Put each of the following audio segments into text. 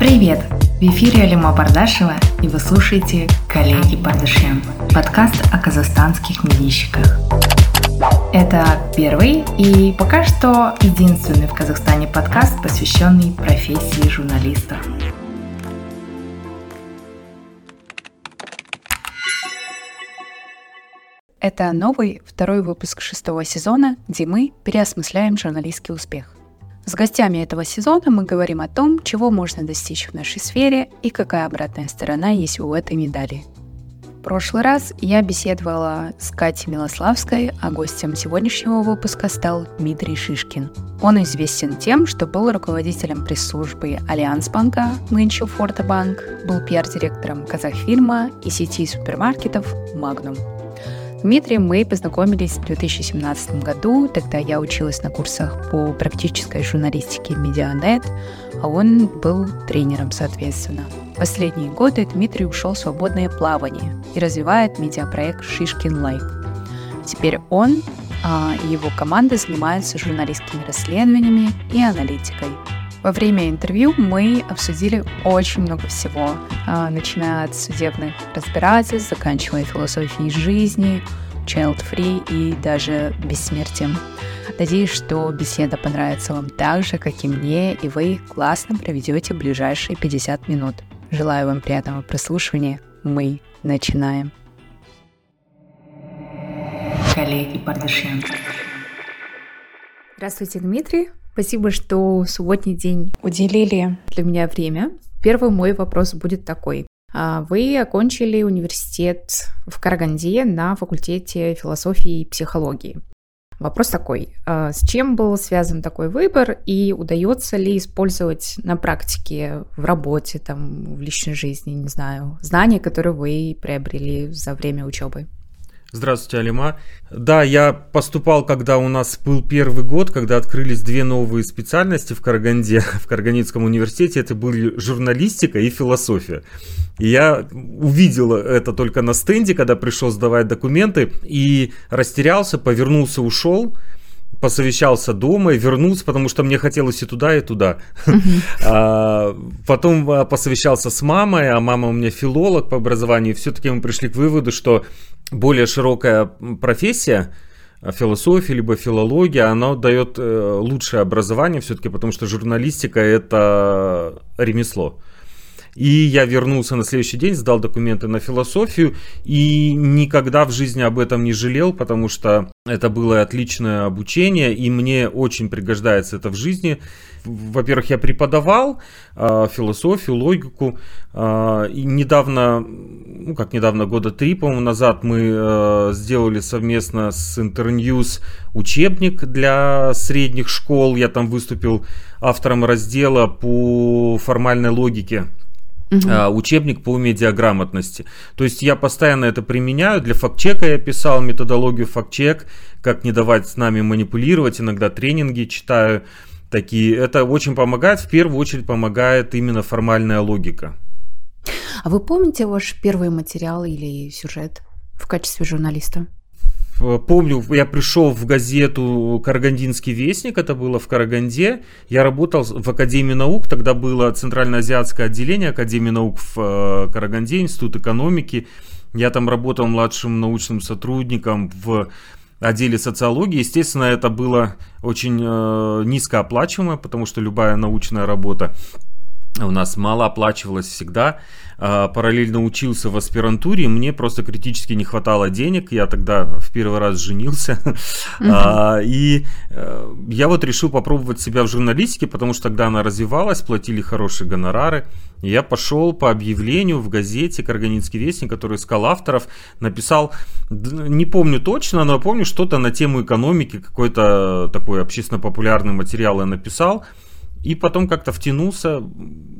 Привет! В эфире Алима Бардашева, и вы слушаете «Коллеги Бардашем» – подкаст о казахстанских медийщиках. Это первый и пока что единственный в Казахстане подкаст, посвященный профессии журналистов. Это новый, второй выпуск шестого сезона, где мы переосмысляем журналистский успех. С гостями этого сезона мы говорим о том, чего можно достичь в нашей сфере и какая обратная сторона есть у этой медали. В прошлый раз я беседовала с Катей Милославской, а гостем сегодняшнего выпуска стал Дмитрий Шишкин. Он известен тем, что был руководителем пресс-службы Альянсбанка, нынче Фортебанк, был пиар-директором Казахфильма и сети супермаркетов «Магнум». С Дмитрием мы познакомились в 2017 году, тогда я училась на курсах по практической журналистике «Медианет», а он был тренером, соответственно. В последние годы Дмитрий ушел в свободное плавание и развивает медиапроект «Шишкин Лайф». Теперь он и его команда занимаются журналистскими расследованиями и аналитикой. Во время интервью мы обсудили очень много всего, начиная от судебных разбирательств, заканчивая философией жизни, child-free и даже бессмертием. Надеюсь, что беседа понравится вам так же, как и мне, и вы классно проведете ближайшие 50 минут. Желаю вам приятного прослушивания. Мы начинаем. Коллеги Бардашем. Здравствуйте, Дмитрий. Спасибо, что субботний день уделили для меня время. Первый мой вопрос будет такой. Вы окончили университет в Караганде на факультете философии и психологии. Вопрос такой. С чем был связан такой выбор и удается ли использовать на практике, в работе, там, в личной жизни, не знаю, знания, которые вы приобрели за время учебы? Здравствуйте, Алима. Да, я поступал, когда у нас был первый год, когда открылись две новые специальности в Караганде, в Карагандинском университете. Это были журналистика и философия. И я увидел это только на стенде, когда пришел сдавать документы, и растерялся, повернулся, ушел. Посовещался дома и вернулся, потому что мне хотелось и туда, и туда. Потом посовещался с мамой, а мама у меня филолог по образованию. Все-таки мы пришли к выводу, что более широкая профессия, философия либо филология, она дает лучшее образование все-таки, потому что журналистика – это ремесло. И я вернулся на следующий день, сдал документы на философию и никогда в жизни об этом не жалел, потому что это было отличное обучение, и мне очень пригождается это в жизни. Во-первых, я преподавал философию, логику. И недавно, года 3, по-моему, назад мы сделали совместно с Internews учебник для средних школ. Я там выступил автором раздела по формальной логике. Учебник по медиаграмотности. То есть я постоянно это применяю. Для фактчека я писал методологию фактчек, как не давать с нами манипулировать. Иногда тренинги читаю такие. Это очень помогает. В первую очередь помогает именно формальная логика. А вы помните ваш первый материал или сюжет в качестве журналиста? Помню, я пришел в газету «Карагандинский вестник», это было в Караганде. Я работал в Академии наук, тогда было Центральноазиатское отделение Академии наук в Караганде, Институт экономики. Я там работал младшим научным сотрудником в отделе социологии. Естественно, это было очень низкооплачиваемо, потому что любая научная работа у нас мало оплачивалось всегда. Параллельно учился в аспирантуре, мне просто критически не хватало денег, я тогда в первый раз женился, и я вот решил попробовать себя в журналистике, потому что тогда она развивалась, платили хорошие гонорары, и я пошел по объявлению в газете «Карагандинский вестник», который искал авторов, написал, не помню точно, но помню что-то на тему экономики, какой-то такой общественно-популярный материал я написал. И потом как-то втянулся,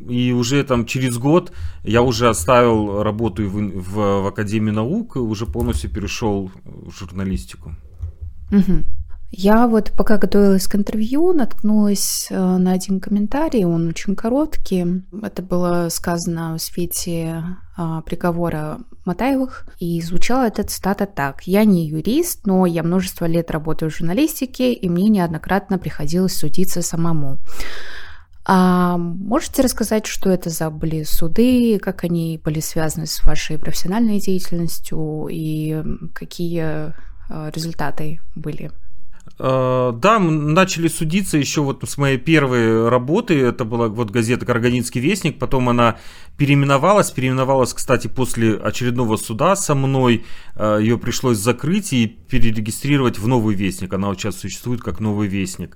и уже там через год я уже оставил работу в Академии наук и уже полностью перешел в журналистику. Угу. Я вот пока готовилась к интервью, наткнулась на один комментарий, он очень короткий. Это было сказано в свете приговора Матаевых, и звучала эта цитата так. «Я не юрист, но я множество лет работаю в журналистике, и мне неоднократно приходилось судиться самому». А можете рассказать, что это за были суды, как они были связаны с вашей профессиональной деятельностью и какие результаты были? Да, мы начали судиться еще вот с моей первой работы, это была вот газета «Карагандинский вестник», потом она переименовалась, кстати, после очередного суда со мной, ее пришлось закрыть и перерегистрировать в «Новый вестник», она вот сейчас существует как «Новый вестник».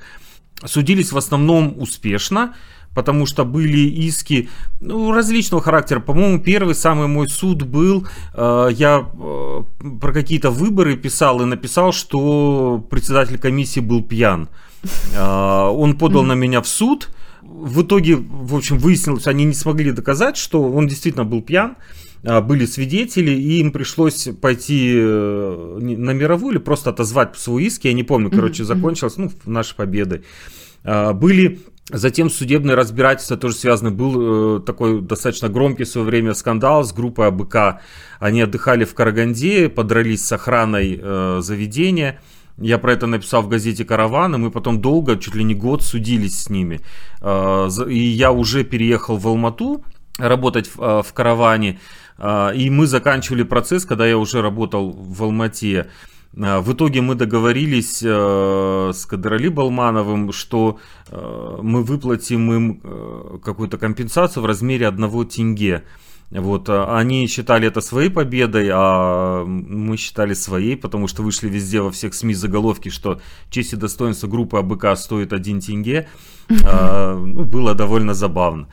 Судились в основном успешно, потому что были иски различного характера. По-моему, первый самый мой суд был, я про какие-то выборы писал и написал, что председатель комиссии был пьян. Он подал на меня в суд. В итоге, в общем, выяснилось, они не смогли доказать, что он действительно был пьян. Были свидетели, и им пришлось пойти на мировую или просто отозвать свой иск. Я не помню, короче, закончилось, нашей победой. Были затем судебные разбирательства, тоже связаны. Был такой достаточно громкий в свое время скандал с группой АБК. Они отдыхали в Караганде, подрались с охраной заведения. Я про это написал в газете «Караван», и мы потом долго, чуть ли не год, судились с ними. И я уже переехал в Алмату работать в «Караване». И мы заканчивали процесс, когда я уже работал в Алмате. В итоге мы договорились с Кадырали Балмановым, что мы выплатим им какую-то компенсацию в размере 1 тенге. Вот, они считали это своей победой, а мы считали своей, потому что вышли везде во всех СМИ заголовки, что честь и достоинство группы АБК стоит 1 тенге. Было довольно забавно.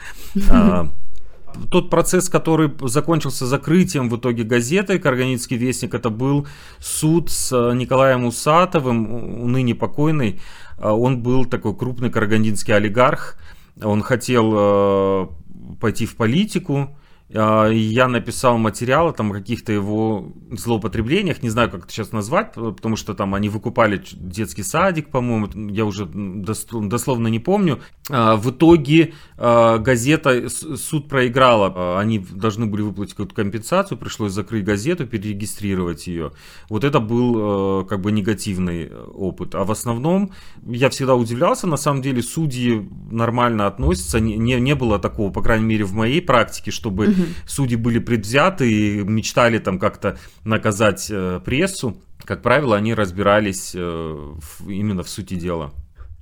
Тот процесс, который закончился закрытием в итоге газеты «Карагандинский вестник», это был суд с Николаем Усатовым, ныне покойный. Он был такой крупный карагандинский олигарх. Он хотел пойти в политику. Я написал материалы там, о каких-то его злоупотреблениях, не знаю, как это сейчас назвать, потому что там они выкупали детский садик, по-моему, я уже дословно не помню. В итоге газета, суд проиграла, они должны были выплатить какую-то компенсацию, пришлось закрыть газету, перерегистрировать ее. Вот это был как бы негативный опыт. А в основном я всегда удивлялся, на самом деле судьи нормально относятся, не было такого, по крайней мере в моей практике, чтобы судьи были предвзяты и мечтали там как-то наказать прессу. Как правило, они разбирались именно в сути дела.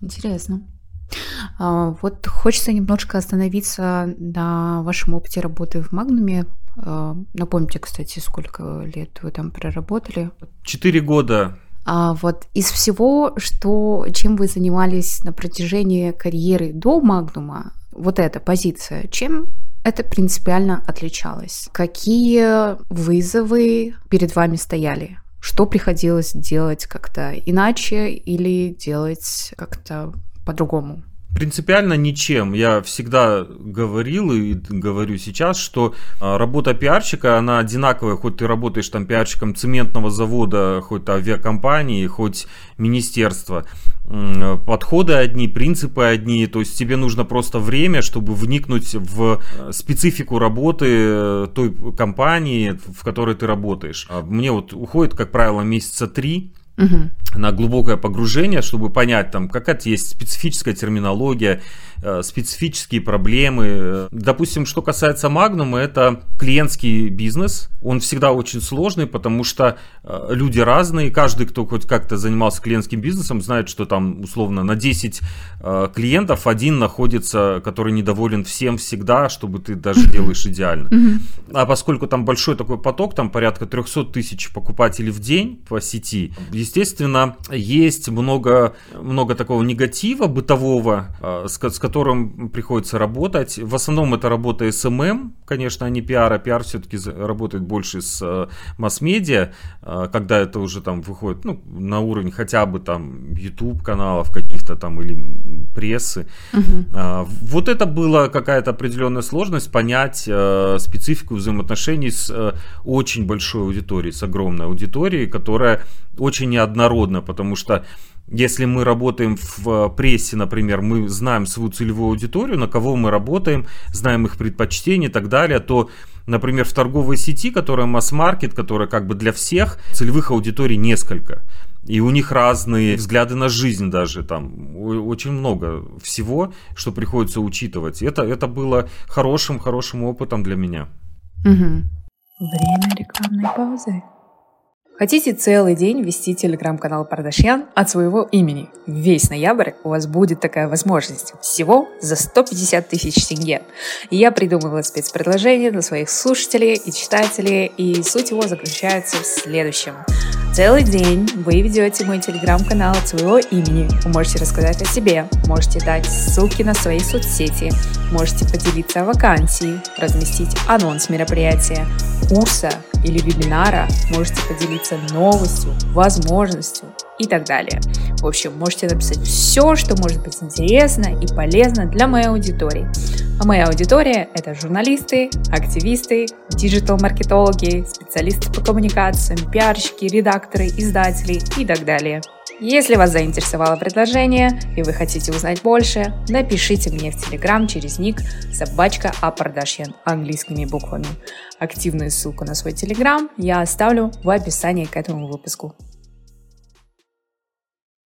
Интересно. Вот хочется немножко остановиться на вашем опыте работы в «Магнуме». Напомните, кстати, сколько лет вы там проработали? 4 года. Вот из всего, чем вы занимались на протяжении карьеры до «Магнума», вот эта позиция, чем это принципиально отличалось? Какие вызовы перед вами стояли? Что приходилось делать как-то иначе или делать как-то по-другому? Принципиально ничем. Я всегда говорил и говорю сейчас, что работа пиарщика, она одинаковая, хоть ты работаешь там пиарщиком цементного завода, хоть авиакомпании, хоть министерства. Подходы одни, принципы одни, то есть тебе нужно просто время, чтобы вникнуть в специфику работы той компании, в которой ты работаешь. Мне вот уходит, как правило, месяца 3. На глубокое погружение, чтобы понять, там, какая-то есть специфическая терминология, специфические проблемы. Допустим, что касается «Магнума», это клиентский бизнес. Он всегда очень сложный, потому что люди разные. Каждый, кто хоть как-то занимался клиентским бизнесом, знает, что там, условно, на 10 клиентов один находится, который недоволен всем всегда, чтобы ты даже делаешь идеально. А поскольку там большой такой поток, там порядка 300 000 покупателей в день по сети, естественно, есть много такого негатива бытового, с которым приходится работать. В основном это работа СММ, конечно, а не пиар. А пиар все-таки работает больше с масс-медиа, когда это уже там выходит на уровень хотя бы там YouTube-каналов каких-то там или прессы. Вот это была какая-то определенная сложность понять специфику взаимоотношений с очень большой аудиторией, с огромной аудиторией, которая очень неоднородно, потому что если мы работаем в прессе, например, мы знаем свою целевую аудиторию, на кого мы работаем, знаем их предпочтения и так далее, то например, в торговой сети, которая масс-маркет, которая как бы для всех, целевых аудиторий несколько. И у них разные взгляды на жизнь даже там. Очень много всего, что приходится учитывать. Это было хорошим опытом для меня. Угу. Время рекламной паузы. Хотите целый день вести телеграм-канал Пардашьян от своего имени? Весь ноябрь у вас будет такая возможность. Всего за 150 тысяч тенге. Я придумывала спецпредложение для своих слушателей и читателей, и суть его заключается в следующем. Целый день вы ведете мой телеграм-канал от своего имени. Вы можете рассказать о себе, можете дать ссылки на свои соцсети, можете поделиться вакансией, разместить анонс мероприятия, курса или вебинара, можете поделиться новостью, возможностью и так далее. В общем, можете написать все, что может быть интересно и полезно для моей аудитории. А моя аудитория – это журналисты, активисты, диджитал-маркетологи, специалисты по коммуникациям, пиарщики, редакторы, издатели и так далее. Если вас заинтересовало предложение и вы хотите узнать больше, напишите мне в Telegram через ник @apardashyan английскими буквами. Активную ссылку на свой Telegram я оставлю в описании к этому выпуску.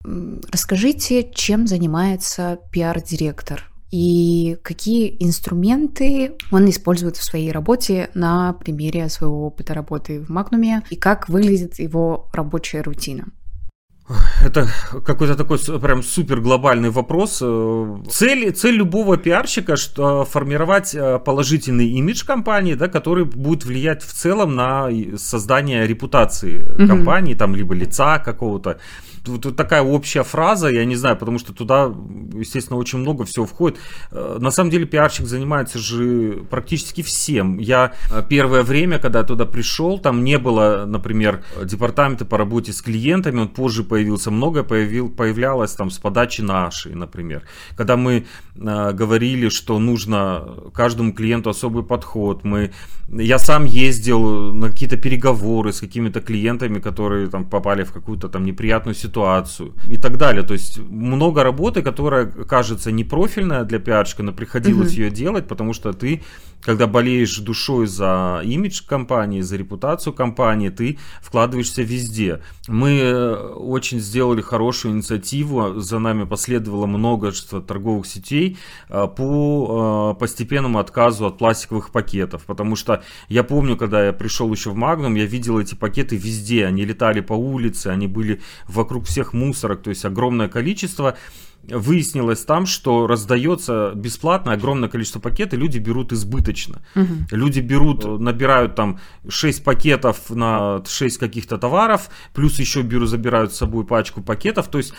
Расскажите, чем занимается пиар-директор и какие инструменты он использует в своей работе на примере своего опыта работы в Магнуме и как выглядит его рабочая рутина. Это какой-то такой прям супер глобальный вопрос. Цель любого пиарщика, что формировать положительный имидж компании, да, который будет влиять в целом на создание репутации компании, там, либо лица какого-то. Тут такая общая фраза, я не знаю, потому что туда, естественно, очень много всего входит. На самом деле пиарщик занимается же практически всем. Я первое время, когда я туда пришел, там не было, например, департамента по работе с клиентами, он позже появился, многое появлялось там с подачи нашей, например. Когда мы говорили, что нужно каждому клиенту особый подход, я сам ездил на какие-то переговоры с какими-то клиентами, которые там попали в какую-то там неприятную ситуацию и так далее. То есть много работы, которая кажется непрофильная для пиарщика, но приходилось ее делать, потому что ты, когда болеешь душой за имидж компании, за репутацию компании, ты вкладываешься везде. Мы очень сделали хорошую инициативу, за нами последовало множество торговых сетей по постепенному отказу от пластиковых пакетов, потому что я помню, когда я пришел еще в Magnum, я видел эти пакеты везде, они летали по улице, они были вокруг всех мусорок, то есть огромное количество. Выяснилось там, что раздается бесплатно огромное количество пакетов, люди берут избыточно. Люди набирают там 6 пакетов на 6 каких-то товаров, плюс еще забирают с собой пачку пакетов. То есть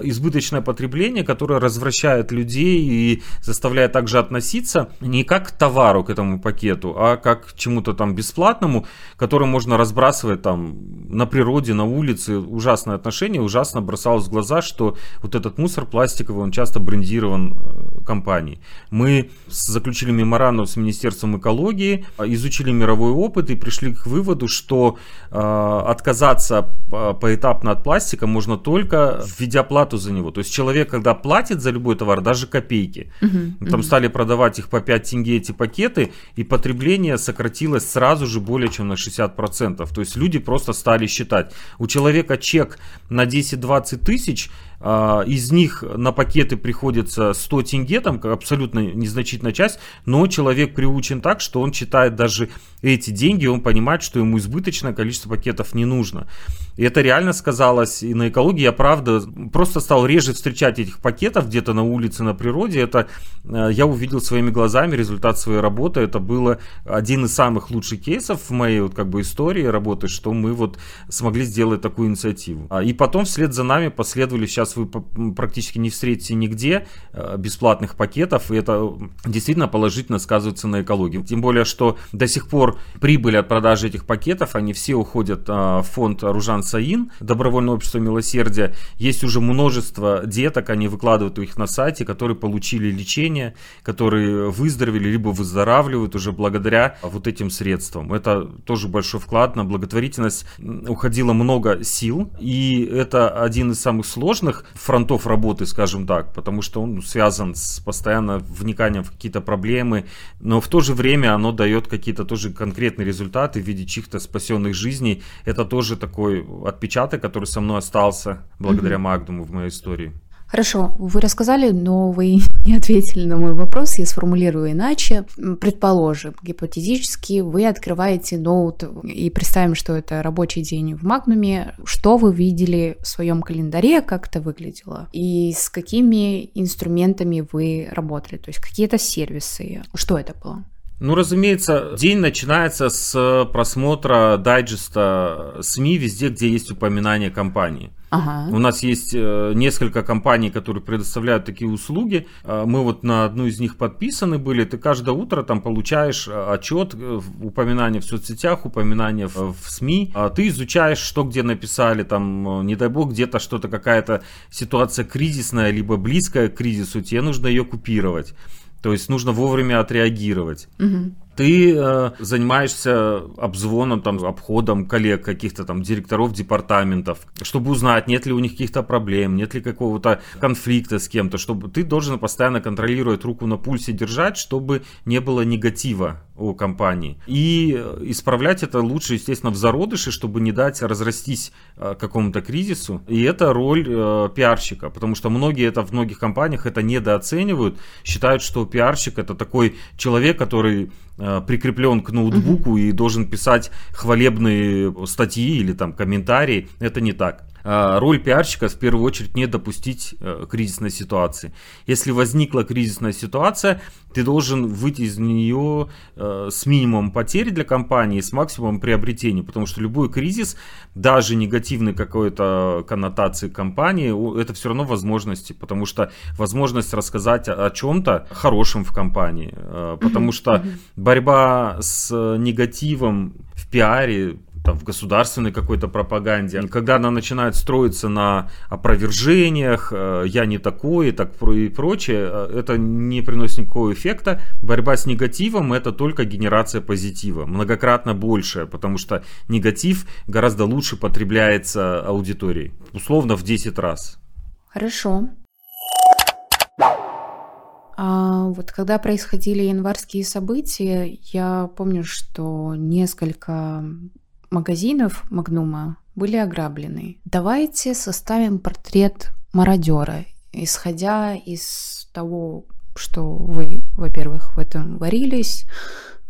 избыточное потребление, которое развращает людей и заставляет также относиться не как к товару, к этому пакету, а как к чему-то там бесплатному, который можно разбрасывать там на природе, на улице. Ужасное отношение, ужасно бросалось в глаза, что вот этот мусор пластиковый, он часто брендирован компанией. Мы заключили меморандум с Министерством экологии, изучили мировой опыт и пришли к выводу, что отказаться поэтапно от пластика можно только введя плату за него. То есть человек, когда платит за любой товар, даже копейки, стали продавать их по 5 тенге эти пакеты, и потребление сократилось сразу же более чем на 60%. То есть люди просто стали считать. У человека чек на 10-20 тысяч, из них на пакеты приходится 100 тенге, там абсолютно незначительная часть, но человек приучен так, что он считает даже эти деньги, он понимает, что ему избыточное количество пакетов не нужно. И это реально сказалось и на экологии. Я, правда, просто стал реже встречать этих пакетов где-то на улице, на природе. Это я увидел своими глазами результат своей работы. Это было один из самых лучших кейсов в моей вот как бы истории работы, что мы вот смогли сделать такую инициативу. И потом вслед за нами последовали, сейчас вы практически не встретите нигде бесплатных пакетов, и это действительно положительно сказывается на экологии. Тем более, что до сих пор прибыль от продажи этих пакетов, они все уходят в фонд Ружан Саин, добровольное общество милосердия. Есть уже множество деток, они выкладывают их на сайте, которые получили лечение, которые выздоровели, либо выздоравливают уже благодаря вот этим средствам. Это тоже большой вклад. На благотворительность уходило много сил, и это один из самых сложных всех фронтов работы, скажем так, потому что он связан с постоянно вниканием в какие-то проблемы, но в то же время оно дает какие-то тоже конкретные результаты в виде чьих-то спасенных жизней. Это тоже такой отпечаток, который со мной остался благодаря Магдуму в моей истории. Хорошо, вы рассказали, но вы не ответили на мой вопрос, я сформулирую иначе. Предположим, гипотетически вы открываете ноут и представим, что это рабочий день в Магнуме. Что вы видели в своем календаре, как это выглядело? И с какими инструментами вы работали? То есть какие-то сервисы? Что это было? Ну, разумеется, день начинается с просмотра дайджеста СМИ везде, где есть упоминание компании. Ага. У нас есть несколько компаний, которые предоставляют такие услуги. Мы вот на одну из них подписаны были. Ты каждое утро там получаешь отчет, упоминания в соцсетях, упоминания в СМИ. Ты изучаешь, что где написали, там, не дай бог, где-то что-то, какая-то ситуация кризисная, либо близкая к кризису, тебе нужно ее купировать. То есть нужно вовремя отреагировать. Угу. Ты занимаешься обзвоном, там, обходом коллег, каких-то там директоров департаментов, чтобы узнать, нет ли у них каких-то проблем, нет ли какого-то конфликта с кем-то, чтобы ты должен постоянно контролировать, руку на пульсе держать, чтобы не было негатива о компании. И исправлять это лучше, естественно, в зародыше, чтобы не дать разрастись какому-то кризису. И это роль пиарщика, потому что многие это в многих компаниях это недооценивают, считают, что пиарщик это такой человек, который прикреплен к ноутбуку и должен писать хвалебные статьи или там комментарии. Это не так. Роль пиарщика в первую очередь не допустить кризисной ситуации. Если возникла кризисная ситуация, ты должен выйти из нее с минимумом потерь для компании, с максимумом приобретений, потому что любой кризис, даже негативной какой-то коннотации компании, это все равно возможности, потому что возможность рассказать о чем-то хорошем в компании, потому что борьба с негативом в пиаре, в государственной какой-то пропаганде. И когда она начинает строиться на опровержениях, я не такой и прочее, это не приносит никакого эффекта. Борьба с негативом – это только генерация позитива, многократно большая, потому что негатив гораздо лучше потребляется аудиторией, условно в 10 раз. Хорошо. Вот когда происходили январские события, я помню, что несколько магазинов Магнума были ограблены. Давайте составим портрет мародера, исходя из того, что вы, во-первых, в этом варились,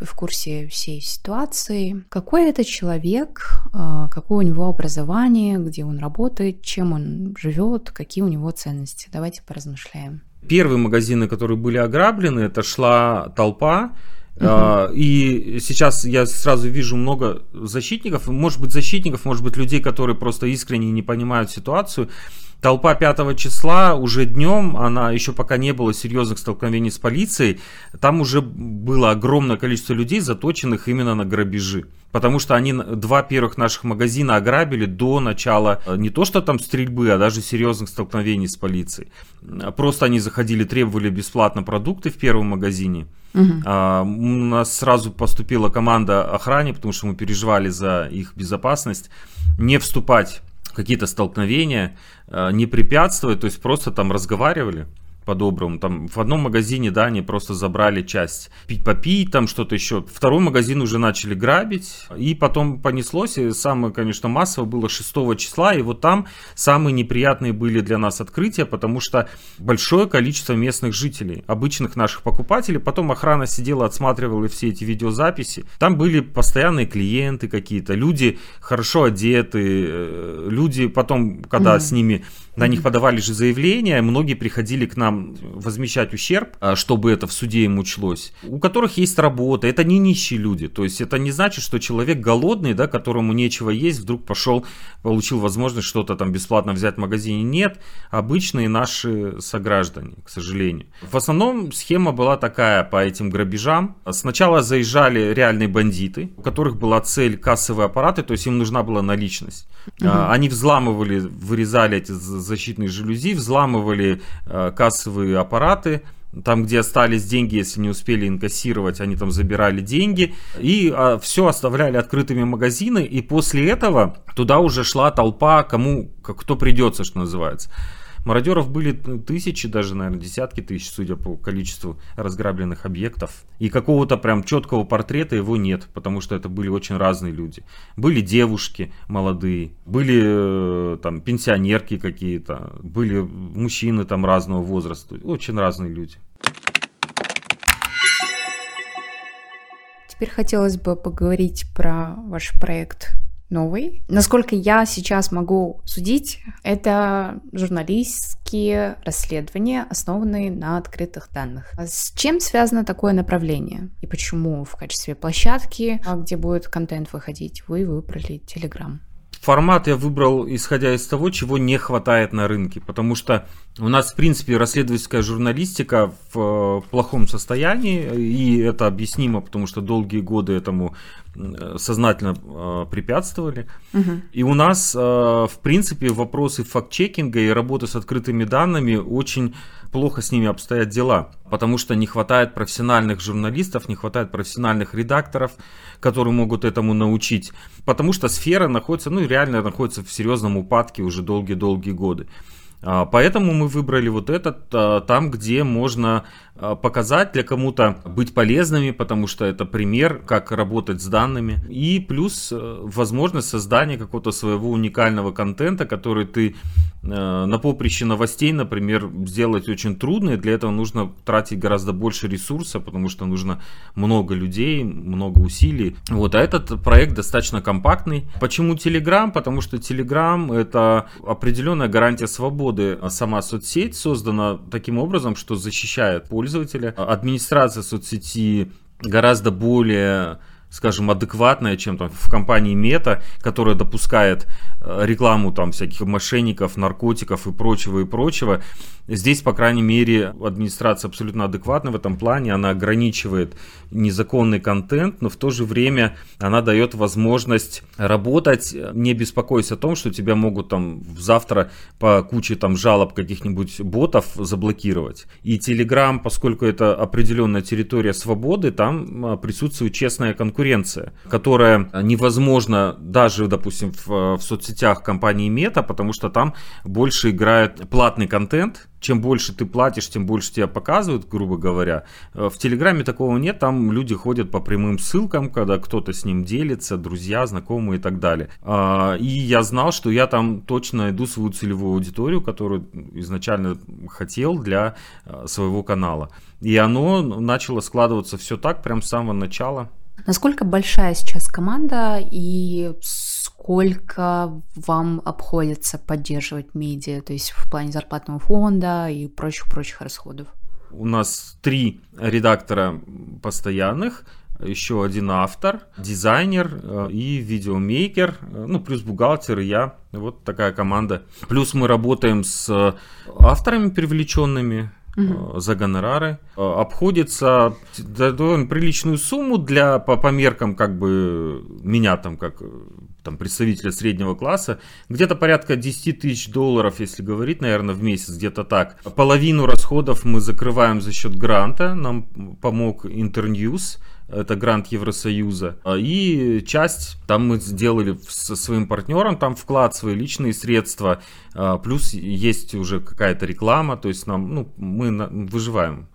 вы в курсе всей ситуации. Какой это человек, какое у него образование, где он работает, чем он живет, какие у него ценности? Давайте поразмышляем. Первые магазины, которые были ограблены, это шла толпа. И сейчас я сразу вижу много защитников, может быть, людей, которые просто искренне не понимают ситуацию. Толпа 5 числа уже днем, она еще пока не было серьезных столкновений с полицией, там уже было огромное количество людей, заточенных именно на грабежи. Потому что они два первых наших магазина ограбили до начала не то что там стрельбы, а даже серьезных столкновений с полицией. Просто они заходили, требовали бесплатно продукты в первом магазине. У нас сразу поступила команда охране, потому что мы переживали за их безопасность, не вступать в какие-то столкновения, не препятствовать, то есть просто там разговаривали по-доброму. Там в одном магазине, да, они просто забрали часть попить, там что-то еще. Второй магазин уже начали грабить, и потом понеслось, и самое, конечно, массовое было 6 числа, и вот там самые неприятные были для нас открытия, потому что большое количество местных жителей, обычных наших покупателей, потом охрана сидела, отсматривала все эти видеозаписи, там были постоянные клиенты какие-то, люди хорошо одеты, люди потом, когда с ними, на них подавали же заявления, многие приходили к нам возмещать ущерб, чтобы это в суде им учлось, у которых есть работа, это не нищие люди, то есть это не значит, что человек голодный, да, которому нечего есть, вдруг пошел, получил возможность что-то там бесплатно взять в магазине, нет, обычные наши сограждане, к сожалению. В основном схема была такая по этим грабежам, сначала заезжали реальные бандиты, у которых была цель кассовые аппараты, то есть им нужна была наличность, они взламывали, вырезали эти защитные жалюзи, взламывали кассовые аппараты, там, где остались деньги, если не успели инкассировать, они там забирали деньги, и все оставляли открытыми магазины, и после этого туда уже шла толпа, кому, кто придется, что называется. Мародеров были тысячи, даже, наверное, десятки тысяч, судя по количеству разграбленных объектов. И какого-то прям четкого портрета его нет, потому что это были очень разные люди. Были девушки молодые, были там пенсионерки какие-то, были мужчины там разного возраста, очень разные люди. Теперь хотелось бы поговорить про ваш проект новый. Насколько я сейчас могу судить, это журналистские расследования, основанные на открытых данных. А с чем связано такое направление? И почему в качестве площадки, где будет контент выходить, вы выбрали Telegram? Формат я выбрал, исходя из того, чего не хватает на рынке, потому что у нас, в принципе, расследовательская журналистика в плохом состоянии, и это объяснимо, потому что долгие годы этому сознательно препятствовали. Угу. И у нас, в принципе, вопросы факт-чекинга и работы с открытыми данными, очень плохо с ними обстоят дела, потому что не хватает профессиональных журналистов, не хватает профессиональных редакторов, которые могут этому научить, потому что сфера находится, реально находится в серьезном упадке уже долгие-долгие годы. Поэтому мы выбрали вот этот, там, где можно показать для кому-то, быть полезными, потому что это пример, как работать с данными. И плюс возможность создания какого-то своего уникального контента, который ты на поприще новостей, например, сделать очень трудно. И для этого нужно тратить гораздо больше ресурса, потому что нужно много людей, много усилий. А этот проект достаточно компактный. Почему Telegram? Потому что Telegram — это определенная гарантия свободы. Сама соцсеть создана таким образом, что защищает пользователя. Администрация соцсети гораздо более, скажем, адекватная, чем там в компании Мета, которая допускает рекламу там всяких мошенников, наркотиков и прочего, и прочего. Здесь, по крайней мере, администрация абсолютно адекватна в этом плане. Она ограничивает незаконный контент, но в то же время она дает возможность работать, не беспокоясь о том, что тебя могут там завтра по куче там жалоб каких-нибудь ботов заблокировать. И Telegram, поскольку это определенная территория свободы, там присутствует честная конкуренция, которая невозможна даже, допустим, в соцсетях компании Мета, потому что там больше играет платный контент. Чем больше ты платишь, тем больше тебя показывают, грубо говоря. В Телеграме такого нет, там люди ходят по прямым ссылкам, когда кто-то с ним делится, друзья, знакомые и так далее. И я знал, что я там точно найду свою целевую аудиторию, которую изначально хотел для своего канала. И оно начало складываться все так, прям с самого начала. Насколько большая сейчас команда и сколько вам обходится поддерживать медиа, то есть в плане зарплатного фонда и прочих-прочих расходов? У нас 3 редактора постоянных, еще 1 автор, дизайнер и видеомейкер, плюс бухгалтер и я. Вот такая команда. Плюс мы работаем с авторами привлеченными, за гонорары. Обходится довольно приличную сумму для, по меркам как бы меня там как там представителя среднего класса, где-то порядка $10 тысяч, если говорить, наверное, в месяц, где-то так. Половину расходов мы закрываем за счет гранта, нам помог Интерньюз, это грант Евросоюза, и часть там мы сделали со своим партнером, там вклад, свои личные средства, плюс есть уже какая-то реклама, то есть нам, мы выживаем.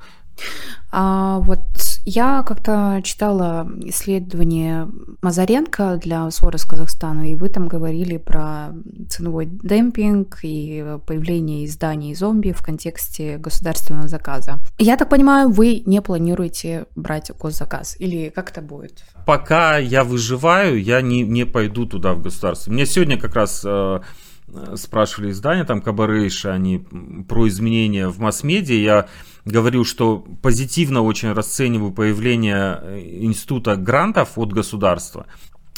Я как-то читала исследование Мазаренко для Сорос Казахстана, и вы там говорили про ценовой демпинг и появление изданий зомби в контексте государственного заказа. Я так понимаю, вы не планируете брать госзаказ, или как это будет? Пока я выживаю, я не пойду туда в государство. Мне сегодня как раз спрашивали издания, там Кабарейши, они про изменения в масс-медиа, я говорю, что позитивно очень расцениваю появление института грантов от государства.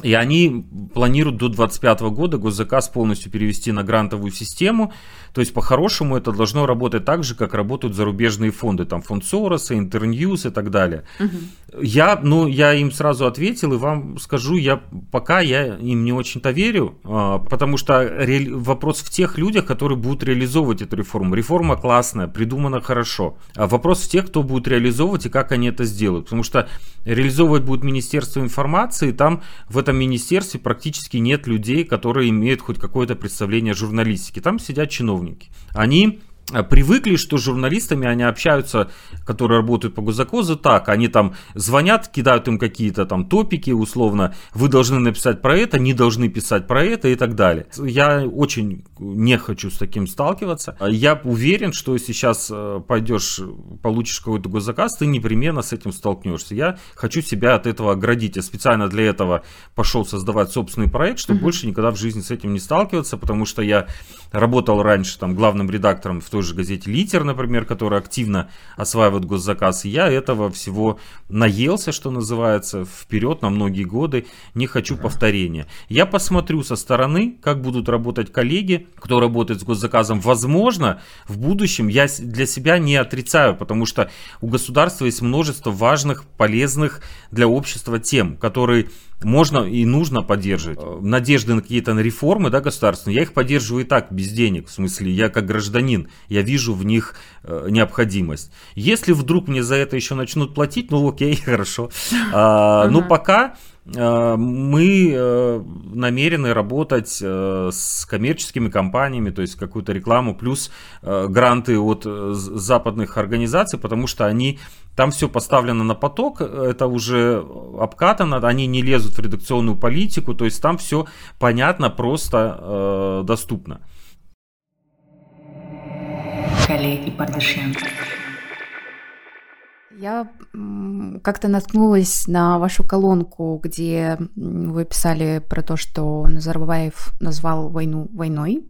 И они планируют до 2025 года госзаказ полностью перевести на грантовую систему. То есть, по-хорошему, это должно работать так же, как работают зарубежные фонды. Там фонд Сороса, Интерньюз и так далее. Угу. Я им сразу ответил, и вам скажу, я пока им не очень-то верю, потому что вопрос в тех людях, которые будут реализовывать эту реформу. Реформа классная, придумана хорошо. А вопрос в тех, кто будет реализовывать и как они это сделают. Потому что реализовывать будет Министерство информации, там в этом министерстве практически нет людей, которые имеют хоть какое-то представление о журналистике. Там сидят чиновники. Они привыкли, что с журналистами они общаются, которые работают по Госзаказу, так, они там звонят, кидают им какие-то там топики, условно, вы должны написать про это, не должны писать про это и так далее. Я очень не хочу с таким сталкиваться. Я уверен, что сейчас пойдешь, получишь какой-то госзаказ, ты непременно с этим столкнешься. Я хочу себя от этого оградить. Я специально для этого пошел создавать собственный проект, чтобы больше никогда в жизни с этим не сталкиваться, потому что я работал раньше там главным редактором в той же газете «Литер», например, которая активно осваивает госзаказ. И я этого всего наелся, что называется, вперед на многие годы. Не хочу повторения. Я посмотрю со стороны, как будут работать коллеги, кто работает с госзаказом. Возможно, в будущем я для себя не отрицаю, потому что у государства есть множество важных, полезных для общества тем, которые можно и нужно поддерживать. Надежды на какие-то реформы, да, государственные, я их поддерживаю и так, без денег. В смысле, я как гражданин, я вижу в них необходимость. Если вдруг мне за это еще начнут платить, ну окей, хорошо. Но пока мы намерены работать с коммерческими компаниями, то есть какую-то рекламу, плюс гранты от западных организаций, потому что они там все поставлено на поток, это уже обкатано, они не лезут в редакционную политику, то есть там все понятно, просто доступно. Я как-то наткнулась на вашу колонку, где вы писали про то, что Назарбаев назвал войну войной,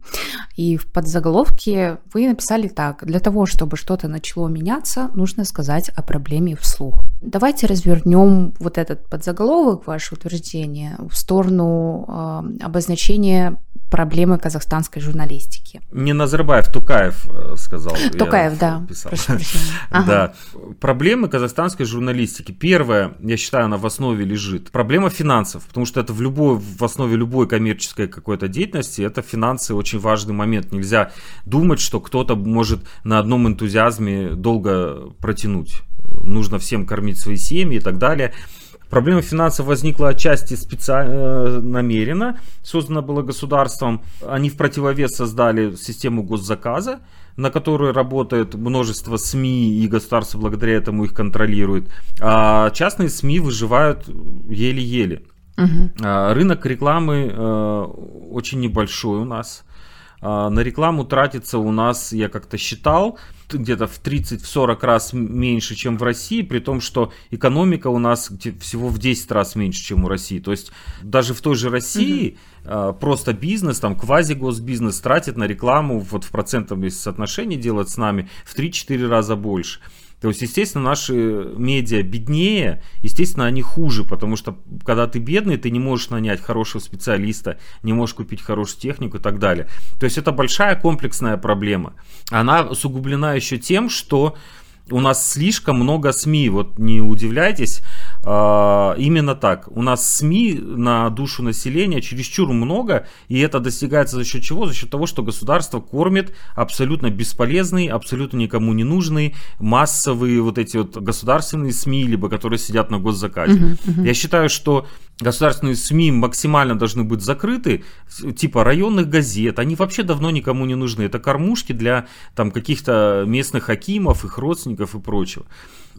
и в подзаголовке вы написали так: «Для того, чтобы что-то начало меняться, нужно сказать о проблеме вслух». Давайте развернем вот этот подзаголовок, ваше утверждение, в сторону обозначения проблемы казахстанской журналистики. Не Назарбаев, Тукаев сказал. Тукаев, да. Да. Проблемы казахстанской журналистики. Первое, я считаю, она в основе лежит. Проблема финансов, потому что это в основе любой коммерческой какой-то деятельности, это финансы, очень важный момент. Нельзя думать, что кто-то может на одном энтузиазме долго протянуть. Нужно всем кормить свои семьи и так далее. Проблема финансов возникла отчасти намеренно, создана была государством. Они в противовес создали систему госзаказа, на которой работает множество СМИ, и государство благодаря этому их контролирует. А частные СМИ выживают еле-еле. Рынок рекламы очень небольшой у нас. На рекламу тратится у нас, я как-то считал, где-то в 30-40 раз меньше, чем в России, при том, что экономика у нас всего в 10 раз меньше, чем у России. То есть даже в той же России просто бизнес, там квази-госбизнес тратит на рекламу, вот в процентном соотношении делает с нами, в 3-4 раза больше. То есть, естественно, наши медиа беднее, естественно, они хуже, потому что, когда ты бедный, ты не можешь нанять хорошего специалиста, не можешь купить хорошую технику и так далее. То есть, это большая комплексная проблема. Она усугублена еще тем, что у нас слишком много СМИ, вот не удивляйтесь, именно так. У нас СМИ на душу населения чересчур много, и это достигается за счет чего? За счет того, что государство кормит абсолютно бесполезные, абсолютно никому не нужные массовые вот эти вот государственные СМИ, либо которые сидят на госзаказе. Я считаю, что государственные СМИ максимально должны быть закрыты, типа районных газет, они вообще давно никому не нужны. Это кормушки для там каких-то местных акимов, их родственников и прочего.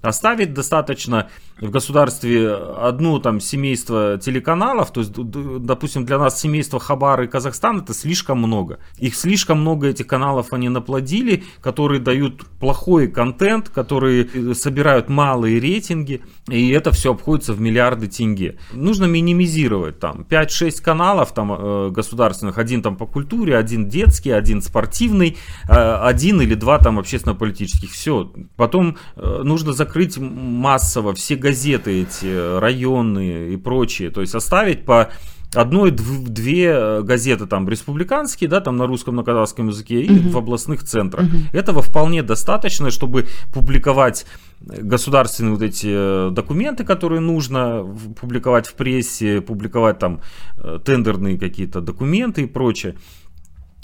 Оставить достаточно в государстве одно там семейство телеканалов, то есть, допустим, для нас семейство Хабар и Казахстан это слишком много. Их слишком много, этих каналов они наплодили, которые дают плохой контент, которые собирают малые рейтинги, и это все обходится в миллиарды тенге. Нужно минимизировать там 5-6 каналов там, государственных, один там по культуре, один детский, один спортивный, один или два там общественно-политических, все. Потом нужно закрыть массово все газеты эти, районные и прочие, то есть оставить по Одной-две газеты там республиканские, да, там на русском, на казахском языке и в областных центрах. Этого вполне достаточно, чтобы публиковать государственные вот эти документы, которые нужно публиковать в прессе, публиковать там тендерные какие-то документы и прочее.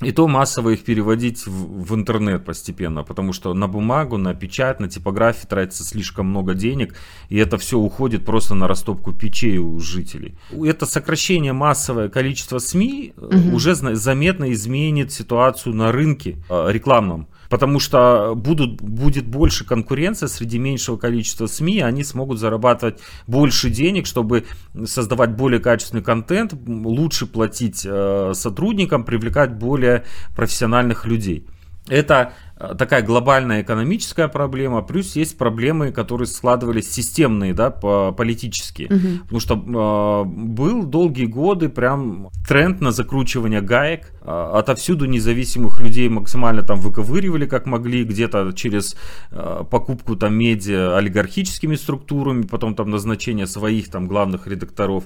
И то массово их переводить в интернет постепенно, потому что на бумагу, на печать, на типографию тратится слишком много денег, и это все уходит просто на растопку печей у жителей. Это сокращение массовое количества СМИ уже заметно изменит ситуацию на рынке рекламном, потому что будет больше конкуренция среди меньшего количества СМИ, они смогут зарабатывать больше денег, чтобы создавать более качественный контент, лучше платить сотрудникам, привлекать более профессиональных людей. Это такая глобальная экономическая проблема, плюс есть проблемы, которые складывались системные, да, политические. Потому что был долгие годы прям тренд на закручивание гаек, отовсюду независимых людей максимально там выковыривали, как могли, где-то через покупку там медиа олигархическими структурами, потом там назначение своих там главных редакторов,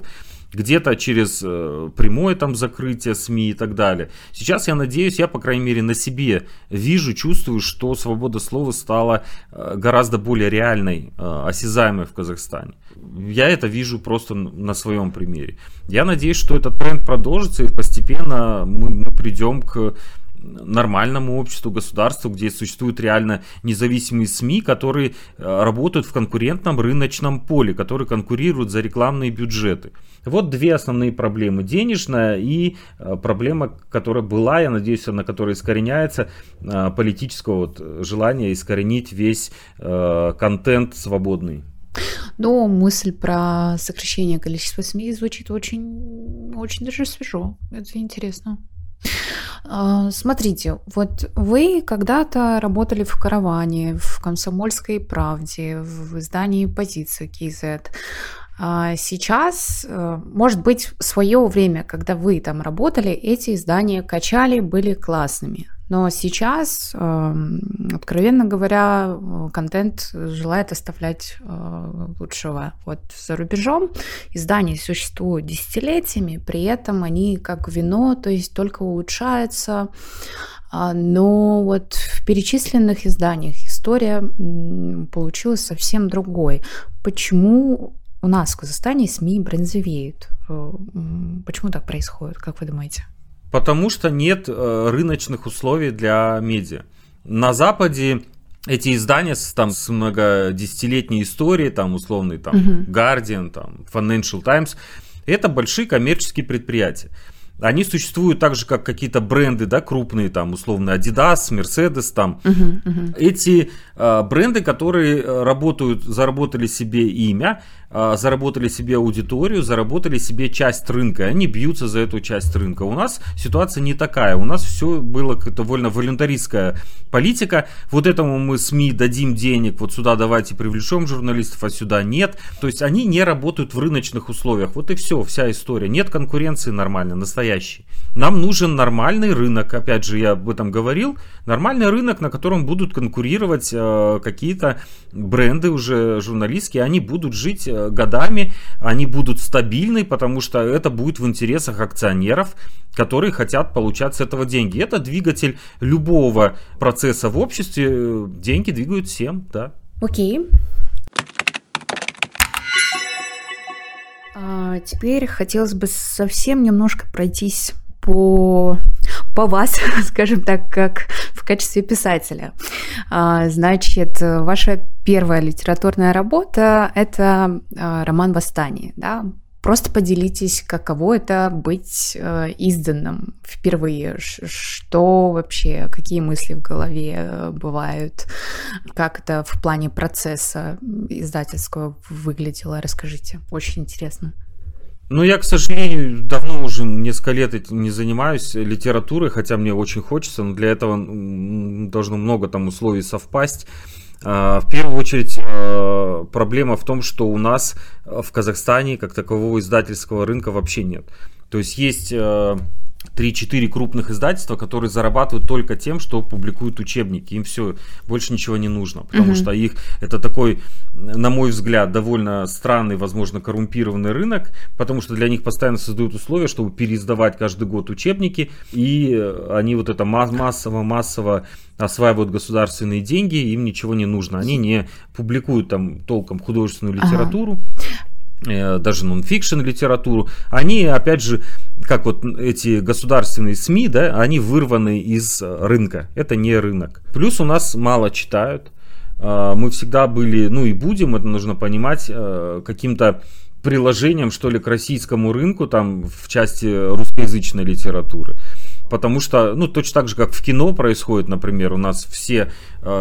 где-то через прямое там закрытие СМИ и так далее. Сейчас, я надеюсь, я, по крайней мере, на себе вижу, чувствую, что свобода слова стала гораздо более реальной, осязаемой в Казахстане. Я это вижу просто на своем примере. Я надеюсь, что этот тренд продолжится, и постепенно мы придем к нормальному обществу, государству, где существуют реально независимые СМИ, которые работают в конкурентном рыночном поле, которые конкурируют за рекламные бюджеты. Вот две основные проблемы: денежная и проблема, которая была, я надеюсь, на которой искореняется, политического вот желания искоренить весь контент свободный. Но мысль про сокращение количества СМИ звучит очень, очень даже свежо. Это интересно. Смотрите, вот вы когда-то работали в «Караване», в «Комсомольской правде», в издании «Позиция КZ». Сейчас, может быть, в свое время, когда вы там работали, эти издания качали, были классными. Но сейчас, откровенно говоря, контент желает оставлять лучшего вот за рубежом. Издания существуют десятилетиями, при этом они как вино, то есть только улучшаются. Но вот в перечисленных изданиях история получилась совсем другой. Почему у нас в Казахстане СМИ бронзовеют? Почему так происходит, как вы думаете? Потому что нет рыночных условий для медиа. На Западе эти издания там, с многодесятилетней историей, там, условный там, Guardian, там, Financial Times, это большие коммерческие предприятия. Они существуют так же, как какие-то бренды, да, крупные, там, условно, Adidas, Mercedes, там. Эти бренды, которые работают, заработали себе имя, заработали себе аудиторию, заработали себе часть рынка. Они бьются за эту часть рынка. У нас ситуация не такая. У нас все было довольно волюнтаристская политика. Вот этому мы СМИ дадим денег, вот сюда давайте привлечем журналистов, а сюда нет. То есть они не работают в рыночных условиях. Вот и все, вся история. Нет конкуренции нормально, настоящей. Нам нужен нормальный рынок. Опять же, я об этом говорил. Нормальный рынок, на котором будут конкурировать какие-то бренды уже журналистские. Они будут жить годами, они будут стабильны, потому что это будет в интересах акционеров, которые хотят получать с этого деньги. Это двигатель любого процесса в обществе, деньги двигают всем, да. Окей. Теперь хотелось бы совсем немножко пройтись по вас, скажем так, как в качестве писателя. Значит, ваша первая литературная работа – это роман «Восстание». Да? Просто поделитесь, каково это быть изданным впервые, что вообще, какие мысли в голове бывают, как это в плане процесса издательского выглядело, расскажите, очень интересно. Ну, я, к сожалению, давно уже несколько лет этим не занимаюсь литературой, хотя мне очень хочется, но для этого должно много там условий совпасть. В первую очередь проблема в том, что у нас в Казахстане как такового издательского рынка вообще нет. То есть 3-4 крупных издательства, которые зарабатывают только тем, что публикуют учебники. Им все, больше ничего не нужно. Потому что их, это такой, на мой взгляд, довольно странный, возможно, коррумпированный рынок. Потому что для них постоянно создают условия, чтобы переиздавать каждый год учебники. И они вот это массово-массово осваивают государственные деньги. Им ничего не нужно. Они не публикуют там толком художественную литературу. Даже нонфикшн литературу. Они, опять же, как вот эти государственные СМИ, да, они вырваны из рынка. Это не рынок. Плюс у нас мало читают. Мы всегда были, ну и будем, это нужно понимать, каким-то приложением, что ли, к российскому рынку, там, в части русскоязычной литературы. Потому что, ну, точно так же, как в кино происходит, например, у нас все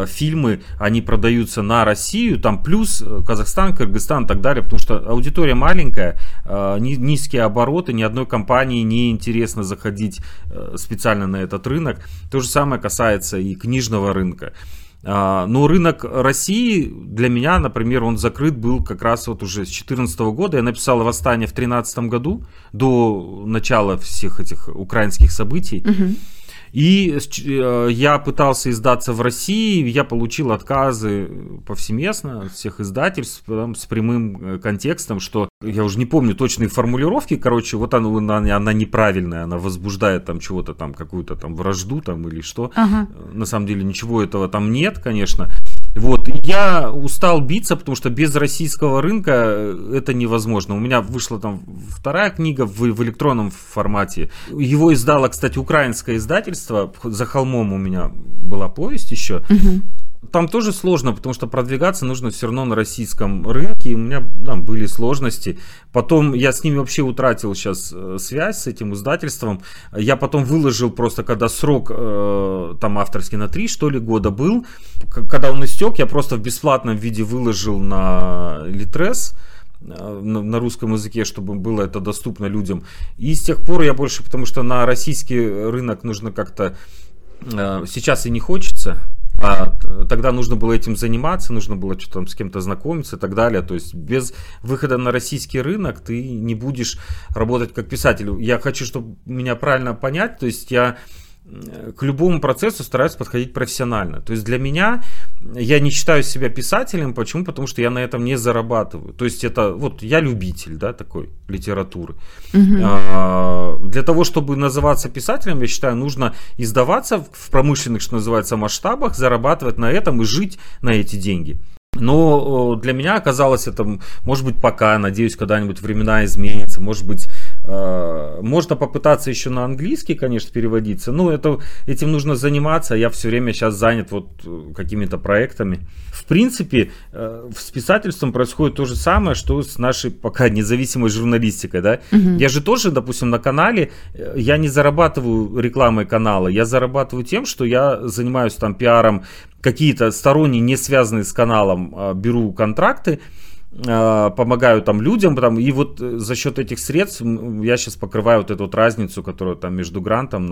фильмы, они продаются на Россию, там плюс Казахстан, Кыргызстан и так далее, потому что аудитория маленькая, низкие обороты, ни одной компании не интересно заходить специально на этот рынок. То же самое касается и книжного рынка. Но рынок России для меня, например, он закрыт был как раз вот уже с 2014 года. Я написал «Восстание» в 2013 году, до начала всех этих украинских событий. И я пытался издаться в России, я получил отказы повсеместно от всех издательств с прямым контекстом, что я уже не помню точные формулировки, короче, вот она неправильная, она возбуждает там чего-то там, какую-то там вражду там или что. На самом деле ничего этого там нет, конечно. Вот, я устал биться, потому что без российского рынка это невозможно. У меня вышла там вторая книга в электронном формате. Его издало, кстати, украинское издательство. «За холмом» у меня была повесть еще. Там тоже сложно, потому что продвигаться нужно все равно на российском рынке. И у меня там были сложности. Потом я с ними вообще утратил сейчас связь с этим издательством. Я потом выложил просто, когда срок там авторский на 3 что ли года был. Когда он истек, я просто в бесплатном виде выложил на Литрес. На русском языке, чтобы было это доступно людям. И с тех пор я больше, потому что на российский рынок нужно как-то... Сейчас и не хочется... А тогда нужно было этим заниматься, нужно было что-то там с кем-то знакомиться и так далее. То есть без выхода на российский рынок ты не будешь работать как писатель. Я хочу, чтобы меня правильно понять. То есть я к любому процессу стараюсь подходить профессионально. То есть для меня, я не считаю себя писателем. Почему? Потому что я на этом не зарабатываю. То есть это, вот я любитель, да, такой литературы. Для того, чтобы называться писателем, я считаю, нужно издаваться в промышленных, что называется, масштабах, зарабатывать на этом и жить на эти деньги. Но для меня оказалось это, может быть, пока, надеюсь, когда-нибудь времена изменятся, может быть, можно попытаться еще на английский, конечно, переводиться, но этим нужно заниматься. Я все время сейчас занят вот какими-то проектами. В принципе, с писательством происходит то же самое, что с нашей пока независимой журналистикой. Да? Я же тоже, допустим, на канале, я не зарабатываю рекламой канала, я зарабатываю тем, что я занимаюсь там пиаром, какие-то сторонние, не связанные с каналом, беру контракты, помогаю там людям, там, и вот за счет этих средств я сейчас покрываю вот эту вот разницу, которая там между грантом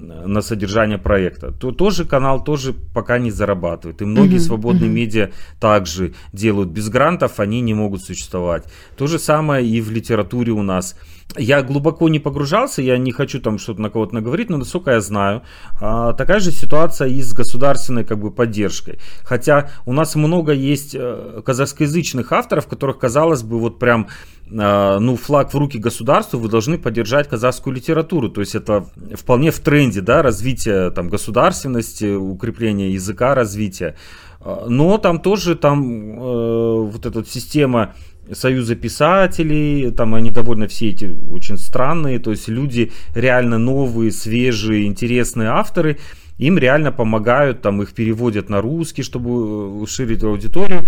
на содержание проекта. Тоже канал тоже пока не зарабатывает. И многие свободные медиа также делают. Без грантов они не могут существовать. То же самое и в литературе у нас. Я глубоко не погружался, я не хочу там что-то на кого-то наговорить, но насколько я знаю, такая же ситуация и с государственной как бы поддержкой. Хотя у нас много есть казахскоязычных авторов, которых, казалось бы, вот прям, ну, флаг в руки государству, вы должны поддержать казахскую литературу. То есть это вполне в тренде, да, развитие там государственности, укрепление языка, развитие. Но там тоже там вот эта система союза писателей, там они довольно все эти очень странные, то есть люди реально новые, свежие, интересные авторы, им реально помогают, там их переводят на русский, чтобы расширить аудиторию.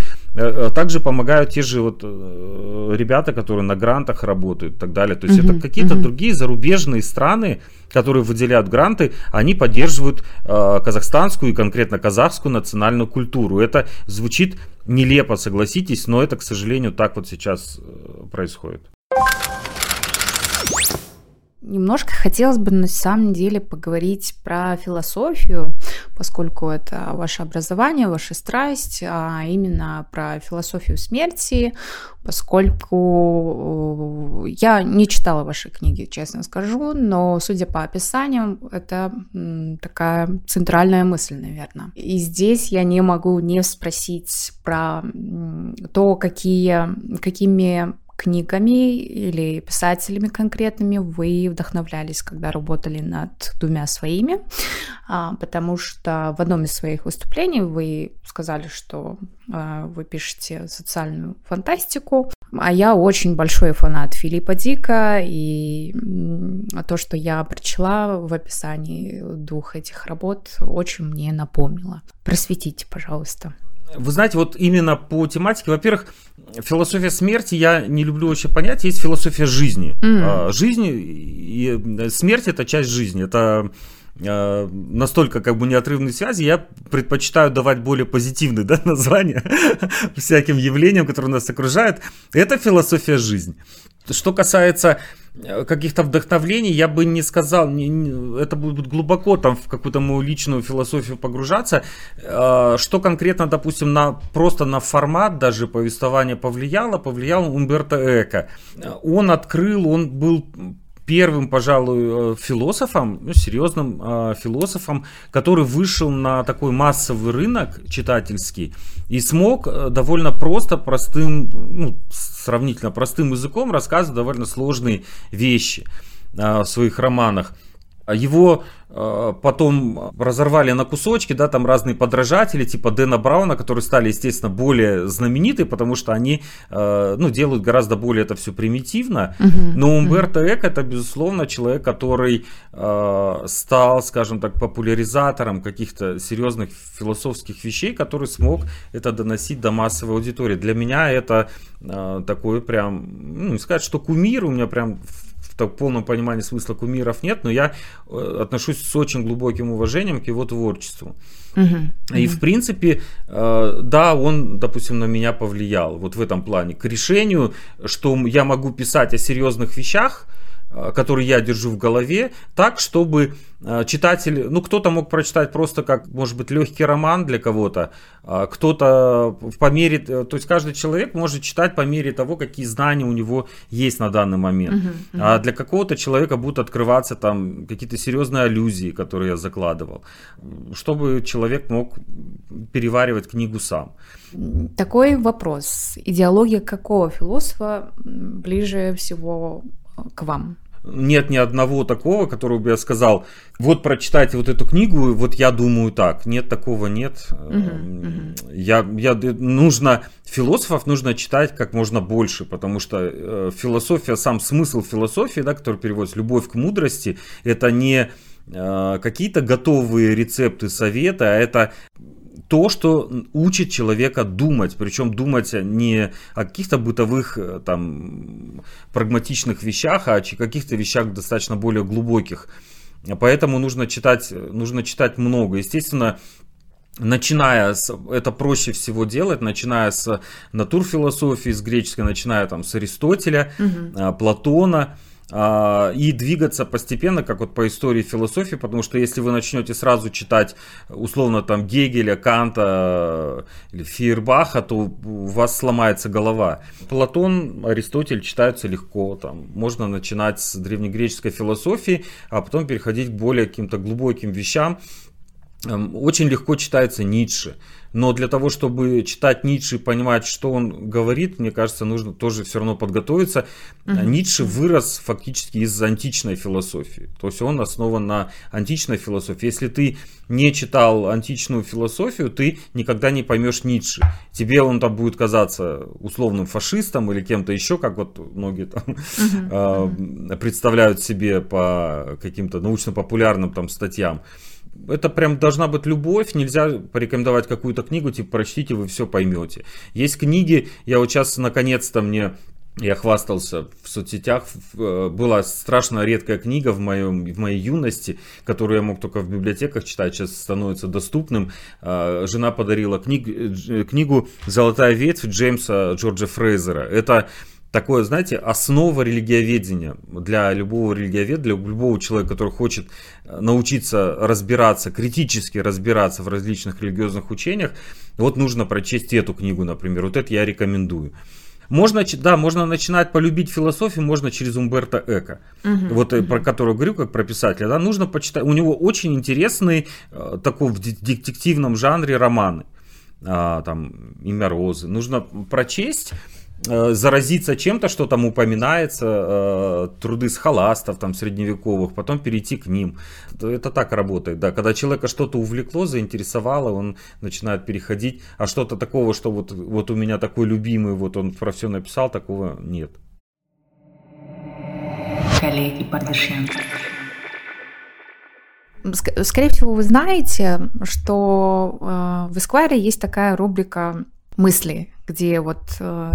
Также помогают те же вот ребята, которые на грантах работают и так далее. То есть это какие-то другие зарубежные страны, которые выделяют гранты, они поддерживают казахстанскую и конкретно казахскую национальную культуру. Это звучит нелепо, согласитесь, но это, к сожалению, так вот сейчас происходит. Немножко хотелось бы на самом деле поговорить про философию, поскольку это ваше образование, ваша страсть, а именно про философию смерти, поскольку я не читала ваши книги, честно скажу, но, судя по описаниям, это такая центральная мысль, наверное. И здесь я не могу не спросить про то, какими книгами или писателями конкретными вы вдохновлялись, когда работали над двумя своими, потому что в одном из своих выступлений вы сказали, что вы пишете социальную фантастику, а я очень большой фанат Филиппа Дика, и то, что я прочла в описании двух этих работ, очень мне напомнило. Просветите, пожалуйста. Вы знаете, вот именно по тематике, во-первых, философия смерти, я не люблю вообще понять, есть философия жизни. Жизнь и смерть — это часть жизни, это настолько как бы неотрывные связи, я предпочитаю давать более позитивные названия всяким явлениям, которые нас окружают. Это философия жизни. Что касается каких-то вдохновений, я бы не сказал, это будет глубоко там в какую-то мою личную философию погружаться. Что конкретно, допустим, просто на формат даже повествования повлиял Умберто Эко. Он был первым, пожалуй, философом, серьезным философом, который вышел на такой массовый рынок читательский и смог довольно сравнительно простым языком рассказывать довольно сложные вещи в своих романах. Его потом разорвали на кусочки, там разные подражатели, типа Дэна Брауна, которые стали, естественно, более знамениты, потому что они делают гораздо более это все примитивно. Но Умберто Эко — это, безусловно, человек, который стал, скажем так, популяризатором каких-то серьезных философских вещей, который смог это доносить до массовой аудитории. Для меня это такой прям, не сказать, что кумир, у меня прям... в полном понимании смысла кумиров нет, но я отношусь с очень глубоким уважением к его творчеству. И в принципе, он, допустим, на меня повлиял вот в этом плане. К решению, что я могу писать о серьезных вещах, которые я держу в голове, так, чтобы читатель, кто-то мог прочитать просто как, может быть, легкий роман для кого-то, кто-то по мере, то есть каждый человек может читать по мере того, какие знания у него есть на данный момент. А для какого-то человека будут открываться там какие-то серьезные аллюзии, которые я закладывал, чтобы человек мог переваривать книгу сам. Такой вопрос. Идеология какого философа ближе всего к вам? Нет ни одного такого, которого бы я сказал, вот прочитайте вот эту книгу, вот я думаю так. Нет, такого нет. Философов нужно читать как можно больше, потому что философия, сам смысл философии, который переводится «любовь к мудрости», это не какие-то готовые рецепты, советы, а это... то, что учит человека думать, причем думать не о каких-то бытовых прагматичных вещах, а о каких-то вещах достаточно более глубоких. Поэтому нужно читать много. Естественно, это проще всего делать, начиная с натурфилософии, с греческой, начиная с Аристотеля, Платона. И двигаться постепенно, как вот по истории философии, потому что если вы начнете сразу читать, условно, Гегеля, Канта или Фейербаха, то у вас сломается голова. Платон, Аристотель читаются легко, можно начинать с древнегреческой философии, а потом переходить к более каким-то глубоким вещам. Очень легко читается Ницше, но для того, чтобы читать Ницше и понимать, что он говорит, мне кажется, нужно тоже все равно подготовиться. Ницше вырос фактически из античной философии, то есть он основан на античной философии. Если ты не читал античную философию, ты никогда не поймешь Ницше. Тебе он будет казаться условным фашистом или кем-то еще, как вот многие представляют себе по каким-то научно-популярным статьям. Это прям должна быть любовь, нельзя порекомендовать какую-то книгу, прочтите, вы все поймете. Есть книги, я вот сейчас наконец-то я хвастался в соцсетях, была страшно редкая книга в моей юности, которую я мог только в библиотеках читать, сейчас становится доступным. Жена подарила книгу «Золотая ветвь» Джеймса Джорджа Фрейзера. Это такое, знаете, основа религиоведения для любого религиоведа, для любого человека, который хочет научиться разбираться, критически разбираться в различных религиозных учениях. Вот нужно прочесть эту книгу, например. Вот это я рекомендую. Можно, да, можно начинать полюбить философию, можно через Умберто Эко, про которого говорю, как про писателя, да, нужно почитать, у него очень интересный такой в детективном жанре романы, там «Имя Розы», нужно прочесть, заразиться чем-то, что там упоминается, труды схоластов там средневековых, потом перейти к ним. Это так работает, да. Когда человека что-то увлекло, заинтересовало, он начинает переходить, а что-то такого, что вот у меня такой любимый, вот он про все написал, такого нет. Скорее всего, вы знаете, что в Esquire есть такая рубрика «Мысли», где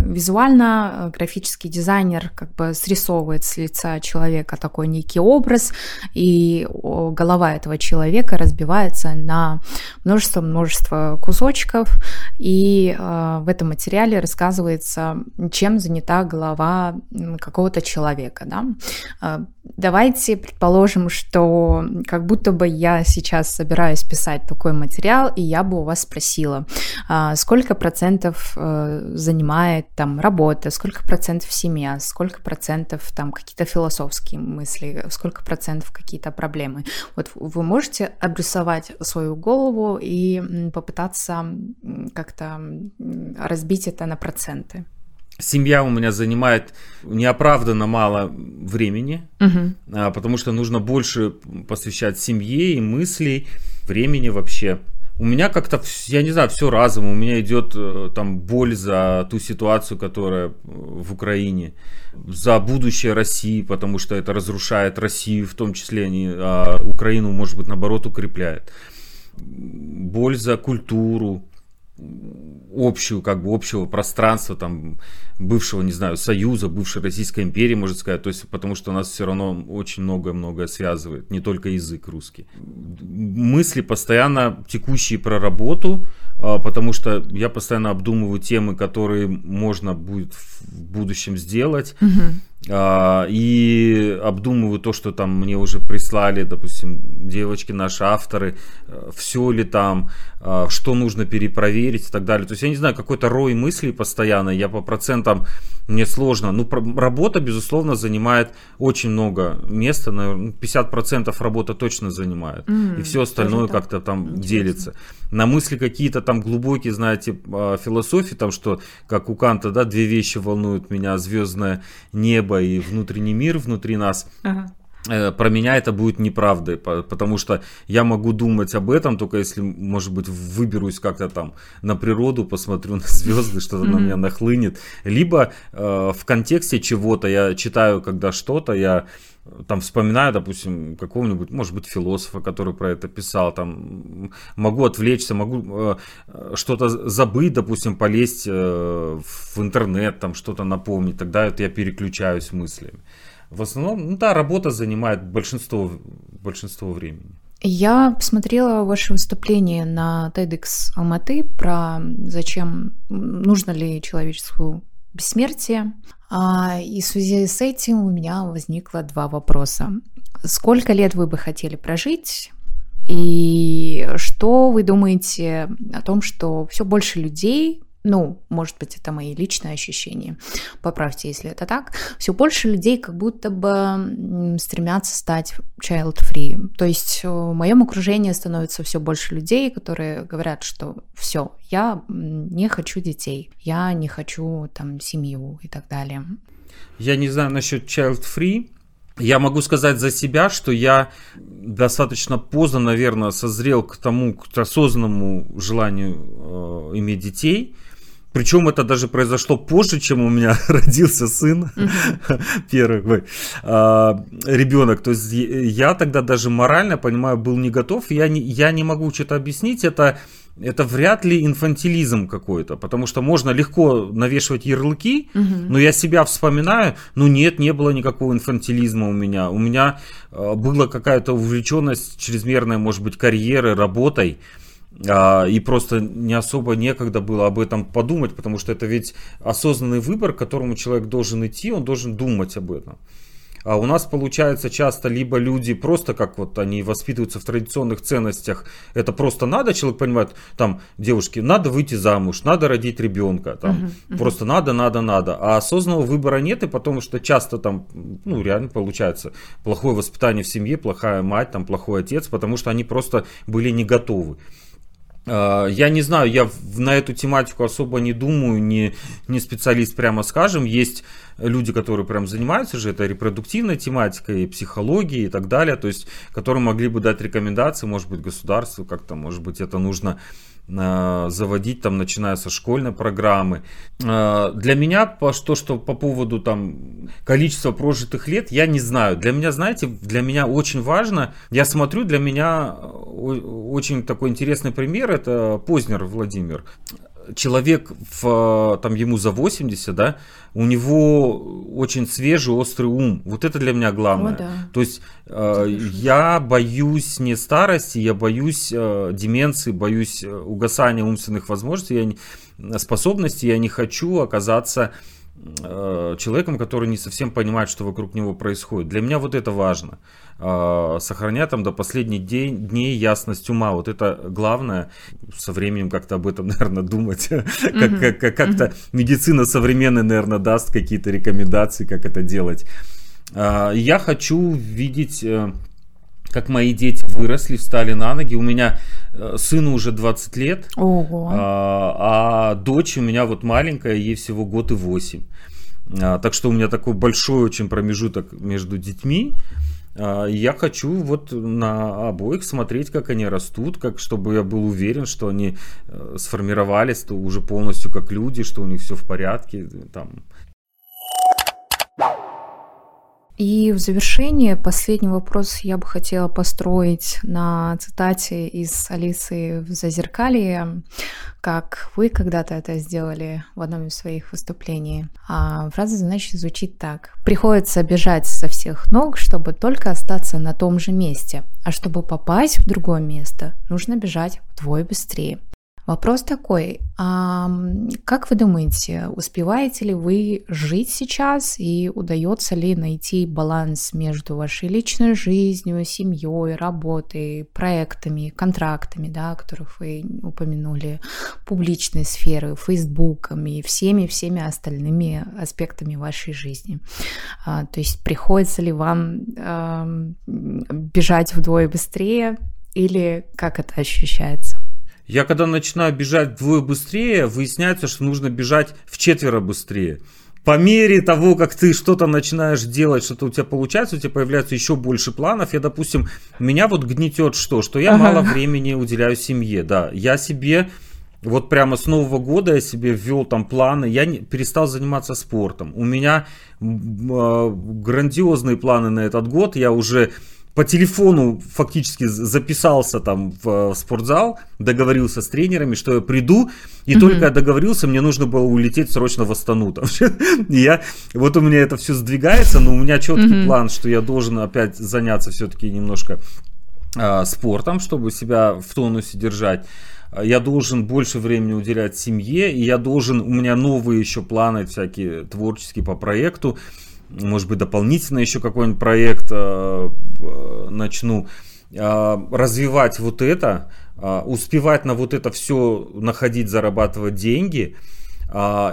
визуально графический дизайнер как бы срисовывает с лица человека такой некий образ, и голова этого человека разбивается на множество кусочков, и в этом материале рассказывается, чем занята голова какого-то человека. Да? Давайте предположим, что как будто бы я сейчас собираюсь писать такой материал, и я бы у вас спросила, сколько процентов занимает там работа, сколько процентов семья, сколько процентов там какие-то философские мысли, сколько процентов какие-то проблемы. Вот вы можете обрисовать свою голову и попытаться как-то разбить это на проценты. Семья у меня занимает неоправданно мало времени, потому что нужно больше посвящать семье и мыслей, времени вообще. У меня как-то, я не знаю, все разом. У меня идет там боль за ту ситуацию, которая в Украине, за будущее России, потому что это разрушает Россию, в том числе, а Украину, может быть, наоборот, укрепляет. Боль за культуру общую, общего пространства там бывшего, не знаю, Союза, бывшей Российской империи, можно сказать, то есть потому что нас все равно очень многое связывает, не только язык русский. Мысли постоянно текущие про работу, потому что я постоянно обдумываю темы, которые можно будет в будущем сделать, и обдумываю то, что там мне уже прислали, допустим, девочки наши, авторы, все ли там, что нужно перепроверить и так далее. То есть я не знаю, какой-то рой мыслей постоянно, я по процентам, мне сложно. Ну, работа, безусловно, занимает очень много места, наверное, 50% работа точно занимает, и все остальное как-то там делится. На мысли какие-то там глубокие, знаете, философии, там что, как у Канта, да, две вещи волнуют меня, звездное небо и внутренний мир внутри нас. Про меня это будет неправдой, потому что я могу думать об этом только если, может быть, выберусь как-то там на природу, посмотрю на звезды, что-то на меня нахлынет. Либо в контексте чего-то я читаю, когда что-то, я там вспоминаю, допустим, какого-нибудь, может быть, философа, который про это писал, там могу отвлечься, могу что-то забыть, допустим, полезть в интернет, там что-то напомнить, тогда я переключаюсь мыслями. В основном, работа занимает большинство времени. Я посмотрела ваше выступление на TEDx Алматы про зачем, нужно ли человечеству бессмертие. И в связи с этим у меня возникло два вопроса. Сколько лет вы бы хотели прожить? И что вы думаете о том, что все больше людей... может быть, это мои личные ощущения, поправьте, если это так, все больше людей как будто бы стремятся стать child-free, то есть в моем окружении становится все больше людей, которые говорят, что все, я не хочу детей, я не хочу там семью и так далее. Я не знаю насчет child-free. Я могу сказать за себя, что я достаточно поздно, наверное, созрел к осознанному желанию иметь детей. Причем это даже произошло позже, чем у меня родился сын, первый ребенок. То есть я тогда даже морально, понимаю, был не готов. Я не могу что-то объяснить. Это вряд ли инфантилизм какой-то, потому что можно легко навешивать ярлыки, но я себя вспоминаю, нет, не было никакого инфантилизма у меня. У меня была какая-то увлеченность чрезмерная, может быть, карьерой, работой. И просто не особо некогда было об этом подумать, потому что это ведь осознанный выбор, к которому человек должен идти, он должен думать об этом. А у нас получается часто либо люди просто как вот они воспитываются в традиционных ценностях, это просто надо, человек понимает, там, девушке надо выйти замуж, надо родить ребенка, там, просто надо, а осознанного выбора нет, и потому что часто там, ну, реально получается плохое воспитание в семье, плохая мать, там, плохой отец, потому что они просто были не готовы. Я не знаю, я на эту тематику особо не думаю, не специалист, прямо скажем. Есть люди, которые прям занимаются же этой репродуктивной тематикой, психологией и так далее, то есть, которые могли бы дать рекомендации, может быть, государству как-то, может быть, это нужно заводить, там, начиная со школьной программы. Для меня, что по поводу там количества прожитых лет, я не знаю. Для меня, знаете, очень важно, я смотрю, для меня очень такой интересный пример, это Познер Владимир. Человек, там, ему за 80, да, у него очень свежий, острый ум. Вот это для меня главное. О, да. То есть я боюсь не старости, я боюсь деменции, боюсь угасания умственных возможностей, способностей. Я не хочу оказаться человеком, который не совсем понимает, что вокруг него происходит. Для меня вот это важно. Сохранять там до последних дней ясность ума. Вот это главное. Со временем как-то об этом, наверное, думать. Как-то медицина современная, наверное, даст какие-то рекомендации, как это делать. Я хочу видеть, как мои дети выросли, встали на ноги. У меня сыну уже 20 лет, а дочь у меня вот маленькая, ей всего 1 год и 8. Так что у меня такой большой очень промежуток между детьми. Я хочу вот на обоих смотреть, как они растут, как, чтобы я был уверен, что они сформировались то уже полностью как люди, что у них все в порядке. Там. И в завершение последний вопрос я бы хотела построить на цитате из «Алисы в Зазеркалье», как вы когда-то это сделали в одном из своих выступлений. А фраза, значит, звучит так. «Приходится бежать со всех ног, чтобы только остаться на том же месте, а чтобы попасть в другое место, нужно бежать вдвое быстрее». Вопрос такой, а как вы думаете, успеваете ли вы жить сейчас и удается ли найти баланс между вашей личной жизнью, семьей, работой, проектами, контрактами, да, о которых вы упомянули, публичной сферой, Фейсбуком и всеми-всеми остальными аспектами вашей жизни? То есть приходится ли вам бежать вдвое быстрее или как это ощущается? Я когда начинаю бежать вдвое быстрее, выясняется, что нужно бежать вчетверо быстрее. По мере того, как ты что-то начинаешь делать, что-то у тебя получается, у тебя появляется еще больше планов. Я, допустим, меня вот гнетет что я мало времени уделяю семье. Да, я себе... Вот прямо с Нового года я себе ввел там планы, перестал заниматься спортом. У меня грандиозные планы на этот год, я уже... По телефону фактически записался там в спортзал, договорился с тренерами, что я приду, и только я договорился, мне нужно было улететь срочно в Астану. Вот у меня это все сдвигается, но у меня четкий план, что я должен опять заняться все-таки немножко спортом, чтобы себя в тонусе держать. Я должен больше времени уделять семье, и у меня новые еще планы всякие творческие по проекту. Может быть, дополнительно еще какой-нибудь проект начну развивать вот это, успевать на вот это все находить, зарабатывать деньги.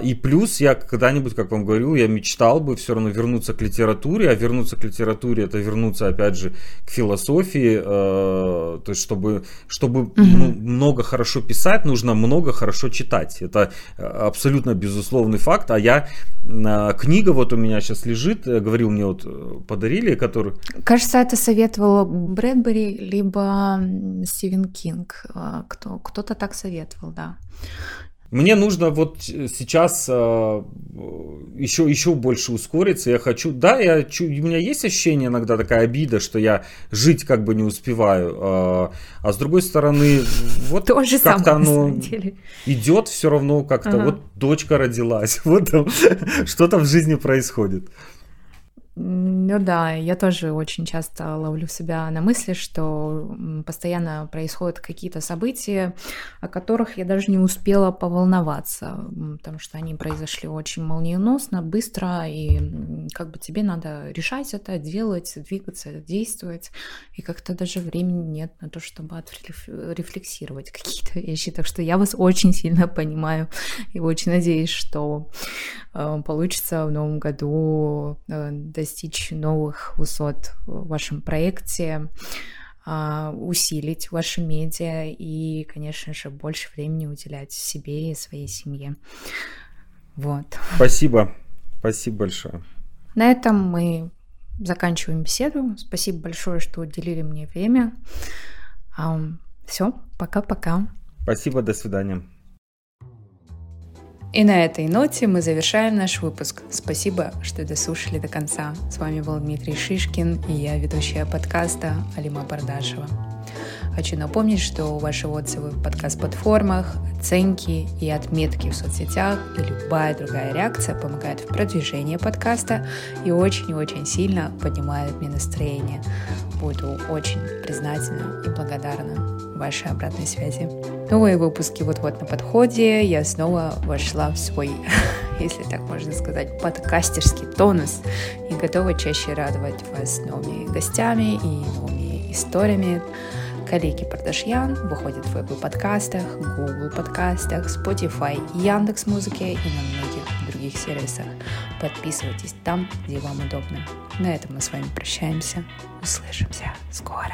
И плюс я когда-нибудь, как вам говорил, я мечтал бы все равно вернуться к литературе, а вернуться к литературе — это вернуться, опять же, к философии, то есть чтобы много хорошо писать, нужно много хорошо читать. Это абсолютно безусловный факт, а книга вот у меня сейчас лежит, говорил мне, вот подарили, которую... Кажется, это советовала Брэдбери, либо Стивен Кинг, кто-то так советовал, да. Мне нужно вот сейчас еще больше ускориться, я хочу, да, у меня есть ощущение иногда, такая обида, что я жить как бы не успеваю, а с другой стороны, вот тоже как-то оно идет все равно как-то, вот дочка родилась, вот там, что-то в жизни происходит. Ну да, я тоже очень часто ловлю себя на мысли, что постоянно происходят какие-то события, о которых я даже не успела поволноваться, потому что они произошли очень молниеносно, быстро, и как бы тебе надо решать это, делать, двигаться, действовать, и как-то даже времени нет на то, чтобы отрефлексировать какие-то вещи. Так что я вас очень сильно понимаю и очень надеюсь, что получится в новом году достичь новых высот в вашем проекте, усилить ваши медиа и, конечно же, больше времени уделять себе и своей семье. Вот. Спасибо. Спасибо большое. На этом мы заканчиваем беседу. Спасибо большое, что уделили мне время. Все, пока-пока. Спасибо, до свидания. И на этой ноте мы завершаем наш выпуск. Спасибо, что дослушали до конца. С вами был Дмитрий Шишкин и я, ведущая подкаста Алима Бардашева. Хочу напомнить, что ваши отзывы в подкаст-платформах, оценки и отметки в соцсетях и любая другая реакция помогает в продвижении подкаста и очень-очень сильно поднимает мне настроение. Буду очень признательна и благодарна вашей обратной связи. Новые выпуски вот-вот на подходе. Я снова вошла в свой, если так можно сказать, подкастерский тонус и готова чаще радовать вас новыми гостями и новыми историями. Коллеги Пардашьян выходит в Apple подкастах, Google подкастах, Spotify, Яндекс.Музыке и на многих других сервисах. Подписывайтесь там, где вам удобно. На этом мы с вами прощаемся. Услышимся скоро.